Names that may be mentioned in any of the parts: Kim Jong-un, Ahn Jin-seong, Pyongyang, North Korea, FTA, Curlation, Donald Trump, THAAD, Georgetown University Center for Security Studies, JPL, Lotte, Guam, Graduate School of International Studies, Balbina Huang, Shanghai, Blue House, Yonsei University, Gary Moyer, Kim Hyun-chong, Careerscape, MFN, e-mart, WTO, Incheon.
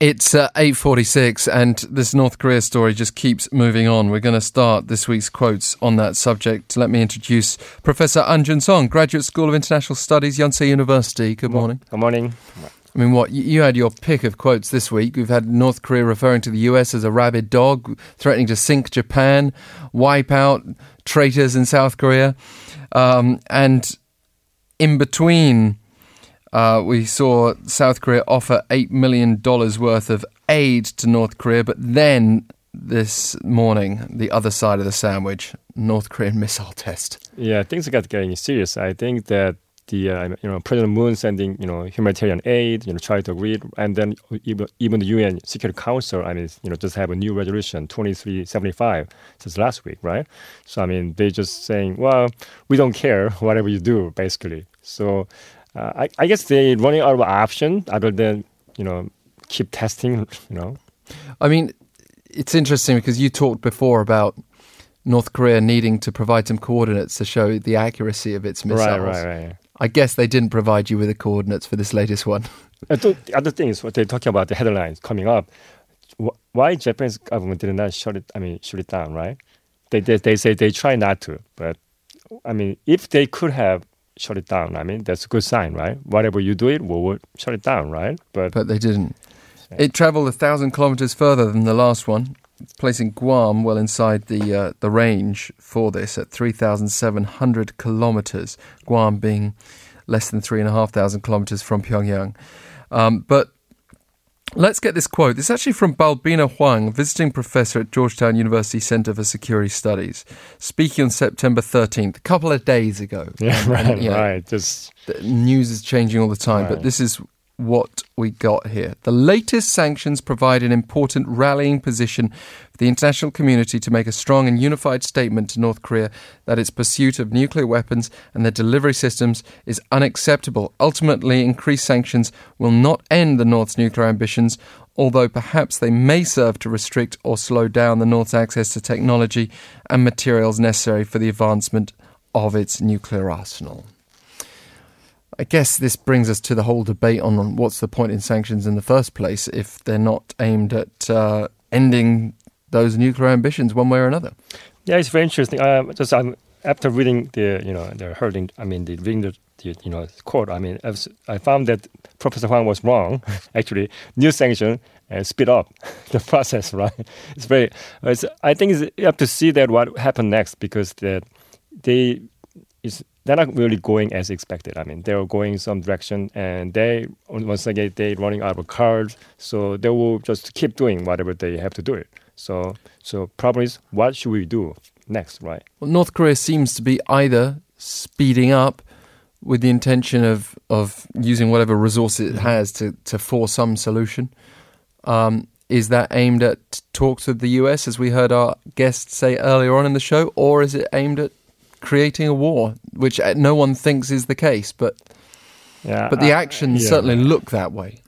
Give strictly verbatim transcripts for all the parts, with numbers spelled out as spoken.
It's uh, eight forty-six and this North Korea story just keeps moving on. We're going to start this week's quotes on that subject. Let me introduce Professor Ahn Jin-seong, Graduate School of International Studies, Yonsei University. Good morning. Good morning. I mean, what, you had your pick of quotes this week. We've had North Korea referring to the U S as a rabid dog, threatening to sink Japan, wipe out traitors in South Korea. Um, and in between... Uh, we saw South Korea offer eight million dollars worth of aid to North Korea, but then this morning, the other side of the sandwich, North Korean missile test. Yeah, things got getting serious. I think that the uh, you know President Moon sending you know humanitarian aid, you know try to agree, and then even, even the U N Security Council, I mean, you know just have a new resolution twenty-three seventy-five since last week, right? So I mean, they just saying, well, we don't care whatever you do, basically. So. Uh, I, I guess they're running out of option other than, you know, keep testing, you know. I mean, it's interesting because you talked before about North Korea needing to provide some coordinates to show the accuracy of its missiles. Right, right, right. I guess they didn't provide you with the coordinates for this latest one. The other thing is what they're talking about, the headlines coming up. Why Japan's government did not shut it, I mean, shut it down, right? They, they, they say they try not to, but, I mean, if they could have shut it down. I mean, that's a good sign, right? Whatever you do it, we'll, we'll shut it down, right? But, but they didn't. Yeah. It traveled a thousand kilometers further than the last one, placing Guam well inside the uh, the range for this at three thousand seven hundred kilometers, Guam being less than three thousand five hundred kilometers from Pyongyang. Um, but let's get this quote. This is actually from Balbina Huang, visiting professor at Georgetown University Center for Security Studies, speaking on September thirteenth, a couple of days ago. Yeah, and, right, and, you know, right. Just... The news is changing all the time, right. But this is what we got here. The latest sanctions provide an important rallying position for the international community to make a strong and unified statement to North Korea that its pursuit of nuclear weapons and their delivery systems is unacceptable. Ultimately, increased sanctions will not end the North's nuclear ambitions, although perhaps they may serve to restrict or slow down the North's access to technology and materials necessary for the advancement of its nuclear arsenal. I guess this brings us to the whole debate on what's the point in sanctions in the first place if they're not aimed at uh, ending those nuclear ambitions one way or another. Yeah, it's very interesting. Uh, just um, after reading the, you know, the hurting, I mean, the reading the, the you know, quote, I mean, I found that Professor Huang was wrong. Actually, new sanction and speed up the process, right? It's very. It's, I think it's, you have to see that what happened next because that they is. They're not really going as expected. I mean, they're going some direction, and they once again they're running out of cards, so they will just keep doing whatever they have to do. It. So, so problem is, what should we do next, right? Well, North Korea seems to be either speeding up with the intention of of using whatever resource it has to to force some solution. Um, Is that aimed at talks with the U S, as we heard our guest say earlier on in the show, or is it aimed at creating a war, which no one thinks is the case, but yeah, but the actions I, yeah. certainly look that way.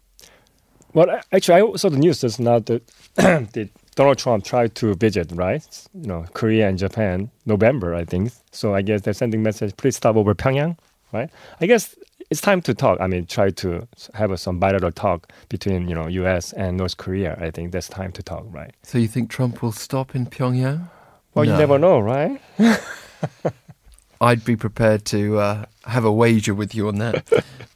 Well, actually, I saw the news just now that, that Donald Trump tried to visit, right? You know, Korea and Japan, November, I think. So I guess they're sending message, please stop over Pyongyang, right? I guess it's time to talk. I mean, try to have some bilateral talk between, you know, U S and North Korea. I think that's time to talk, right? So you think Trump will stop in Pyongyang? Well, no. You never know, right? I'd be prepared to uh, have a wager with you on that,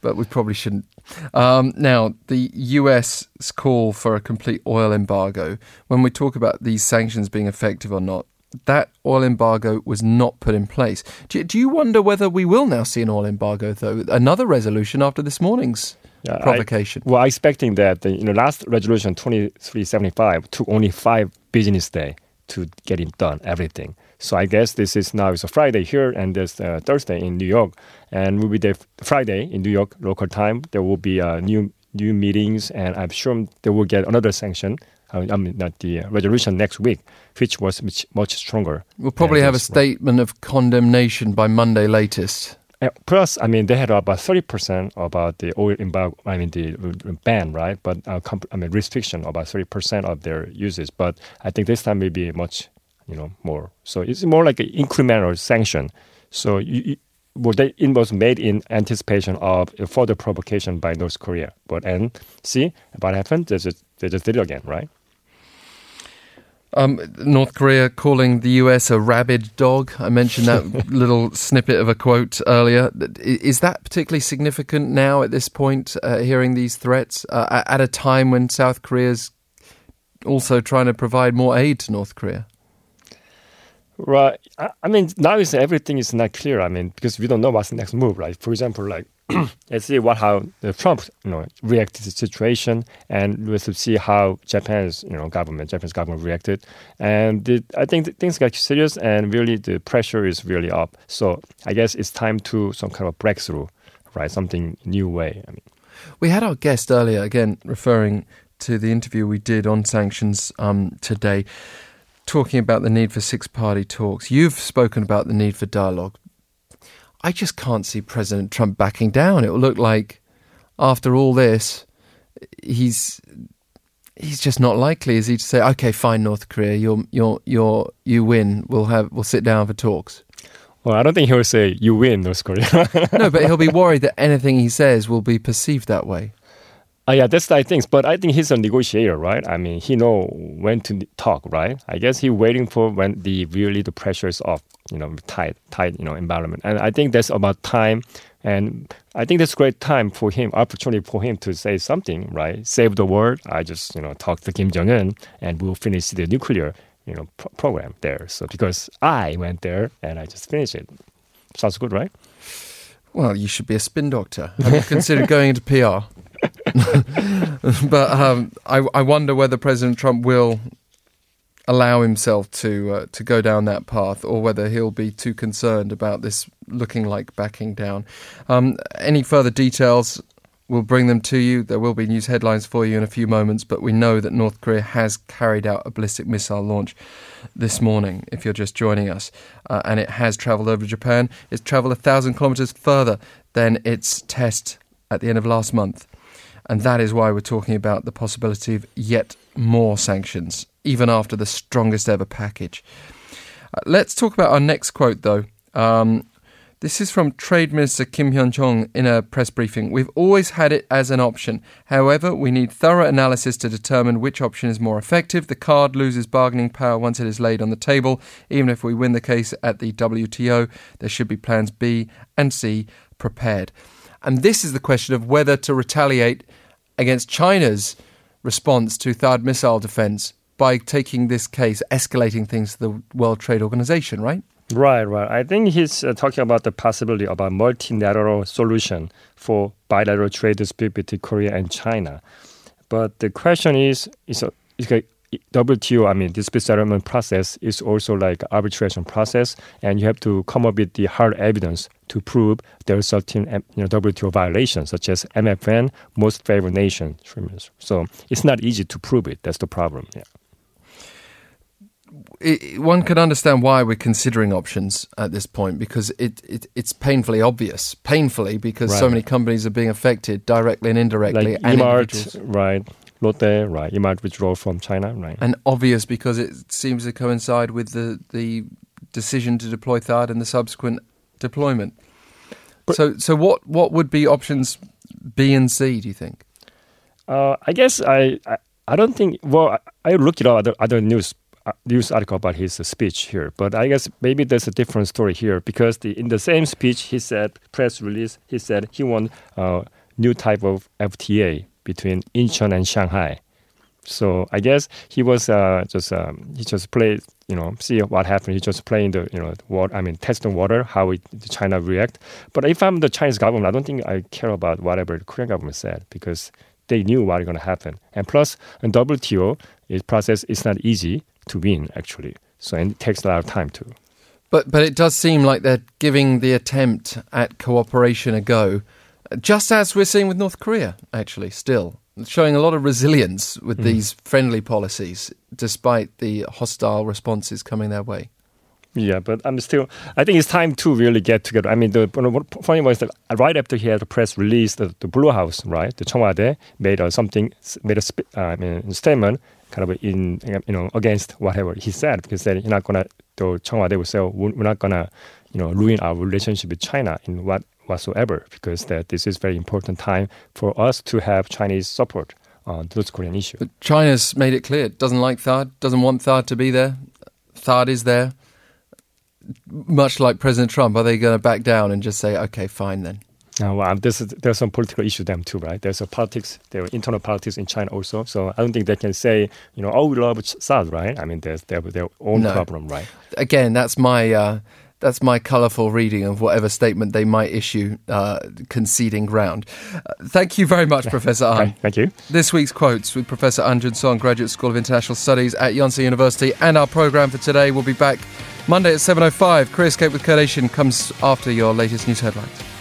but we probably shouldn't. Um, now, the U S's call for a complete oil embargo, when we talk about these sanctions being effective or not, that oil embargo was not put in place. Do, do you wonder whether we will now see an oil embargo, though? Another resolution after this morning's yeah, provocation. I, well, I'm expecting that the you know, last resolution, twenty-three seventy-five, took only five business days to get it done, everything. So I guess this is now it's a Friday here and this uh, Thursday in New York, and will be the f- Friday in New York local time. There will be uh, new new meetings, and I'm sure they will get another sanction. Uh, I mean, not the uh, resolution next week, which was much, much stronger. We'll probably have a statement of condemnation by Monday latest. Uh, plus, I mean, they had about thirty percent about the oil embargo. I mean, the ban, right? But uh, comp- I mean, restriction about thirty percent of their uses. But I think this time will be much. You know, more. So it's more like an incremental sanction. So you, well, they, it was made in anticipation of further provocation by North Korea. But and see what happened? They just, they just did it again, right? Um, North Korea calling the U S a rabid dog. I mentioned that little snippet of a quote earlier. Is that particularly significant now at this point, uh, hearing these threats, uh, at a time when South Korea's also trying to provide more aid to North Korea? Right. I, I mean, now is everything is not clear. I mean, because we don't know what's the next move, right? For example, like, let's see what how Trump, you know, reacted to the situation, and let's see how Japan's, you know, government, Japan's government reacted. And the, I think the things got serious, and really the pressure is really up. So I guess it's time to some kind of breakthrough, right? Something new way. I mean, we had our guest earlier, again referring to the interview we did on sanctions um, today, talking about the need for six-party talks. You've spoken about the need for dialogue. I just can't see President Trump backing down. It will look like, after all this, he's he's just not likely, is he, to say, "Okay, fine, North Korea, you're you're you're you win. We'll have we'll sit down for talks." Well, I don't think he'll say "you win, North Korea." No, but he'll be worried that anything he says will be perceived that way. Uh, yeah, that's the thing. But I think he's a negotiator, right? I mean, he know when to talk, right? I guess he's waiting for when the really the pressure is off, you know, tight, tight, you know, environment. And I think that's about time. And I think that's a great time for him, opportunity for him to say something, right? Save the world. I just, you know, talk to Kim Jong-un and we'll finish the nuclear, you know, pro- program there. So because I went there and I just finished it. Sounds good, right? Well, you should be a spin doctor. Have you considered going into P R? But um, I, I wonder whether President Trump will allow himself to uh, to go down that path, or whether he'll be too concerned about this looking like backing down. Um, any further details, we'll bring them to you. There will be news headlines for you in a few moments, but we know that North Korea has carried out a ballistic missile launch this morning, if you're just joining us, uh, and it has travelled over Japan. It's travelled a thousand kilometres further than its test at the end of last month. And that is why we're talking about the possibility of yet more sanctions, even after the strongest ever package. Uh, let's talk about our next quote, though. Um, this is from Trade Minister Kim Hyun-chong in a press briefing. "We've always had it as an option. However, we need thorough analysis to determine which option is more effective. The card loses bargaining power once it is laid on the table. Even if we win the case at the W T O, there should be plans B and C prepared." And this is the question of whether to retaliate against China's response to THAAD missile defense by taking this case, escalating things to the World Trade Organization, right? Right, right. I think he's uh, talking about the possibility of a multilateral solution for bilateral trade dispute between Korea and China. But the question is, is a, is a W T O, I mean, dispute settlement process is also like arbitration process, and you have to come up with the hard evidence to prove there are certain, you know, W T O violations, such as M F N, most favored nation. So it's not easy to prove it. That's the problem. Yeah. It, one can understand why we're considering options at this point, because it, it it's painfully obvious, painfully because right. So many companies are being affected directly and indirectly. Like e-mart, right. Lotte, right, you might withdraw from China, right? And obvious because it seems to coincide with the, the decision to deploy THAAD and the subsequent deployment. But so so what, what would be options B and C, do you think? Uh, I guess I, I I don't think, well, I, I looked at other, other news uh, news article about his uh, speech here, but I guess maybe there's a different story here because the, in the same speech he said, press release, he said he won a uh, new type of F T A between Incheon and Shanghai. So I guess he was uh, just um, he just played, you know, see what happened. He just playing the, you know, water, I mean, testing water, how it, China react. But if I'm the Chinese government, I don't think I care about whatever the Korean government said because they knew what was going to happen. And plus, in W T O, the process is not easy to win, actually. So and it takes a lot of time too. But but it does seem like they're giving the attempt at cooperation a go. Just as we're seeing with North Korea, actually, still. Showing a lot of resilience with mm. these friendly policies, despite the hostile responses coming their way. Yeah, but I'm still, I think it's time to really get together. I mean, the funny was that right after he had the press release, the, the Blue House, right, the Chongwade made a, something, made a sp- uh, I mean, statement kind of in, you know, against whatever he said, because they're not going to, the Chongwade would say, we're not going to, you know, ruin our relationship with China in what whatsoever, because that this is very important time for us to have Chinese support on North Korean issue. But China's made it clear it doesn't like THAAD, doesn't want THAAD to be there. THAAD is there. Much like President Trump, are they going to back down and just say, okay, fine then? Uh, well, this is, there's some political issue them too, right? There's a politics, there are internal politics in China also. So I don't think they can say, you know, oh, we love South, right? I mean, there's their, their own no. problem, right? Again, that's my uh, that's my colourful reading of whatever statement they might issue uh, conceding ground. Uh, thank you very much, Professor Ahn. Okay, thank you. This week's quotes with Professor Ahn Jin-seong, Graduate School of International Studies at Yonsei University, and our programme for today. Will be back Monday at seven oh five. Careerscape with Curlation comes after your latest news headlines.